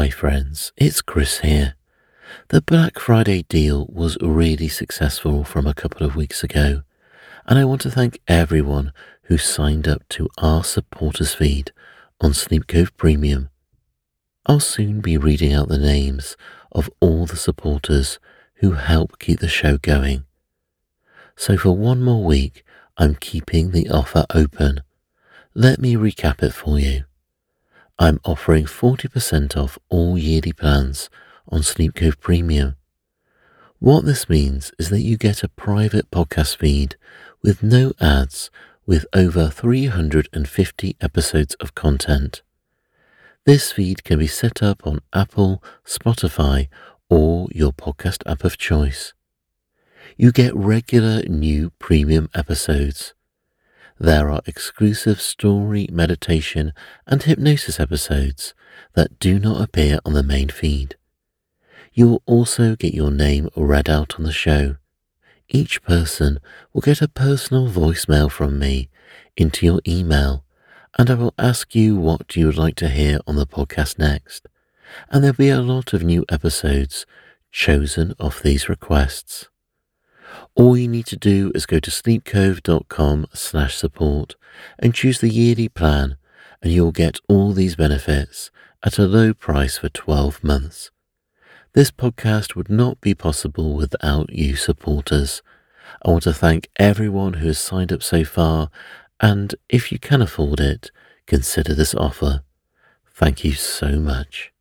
Hi friends, it's Chris here. The Black Friday deal was really successful from a couple of weeks ago, and I want to thank everyone who signed up to our supporters feed on Sleep Cove Premium. I'll soon be reading out the names of all the supporters who help keep the show going. So for one more week, I'm keeping the offer open. Let me recap it for you. I'm offering 40% off all yearly plans on Sleep Cove Premium. What this means is that you get a private podcast feed with no ads with over 350 episodes of content. This feed can be set up on Apple, Spotify, or your podcast app of choice. You get regular new premium episodes. There are exclusive story, meditation, and hypnosis episodes that do not appear on the main feed. You will also get your name read out on the show. Each person will get a personal voicemail from me into your email, and I will ask you what you would like to hear on the podcast next. And there'll be a lot of new episodes chosen off these requests. All you need to do is go to sleepcove.com/support and choose the yearly plan, and you'll get all these benefits at a low price for 12 months. This podcast would not be possible without you supporters. I want to thank everyone who has signed up so far, and if you can afford it, consider this offer. Thank you so much.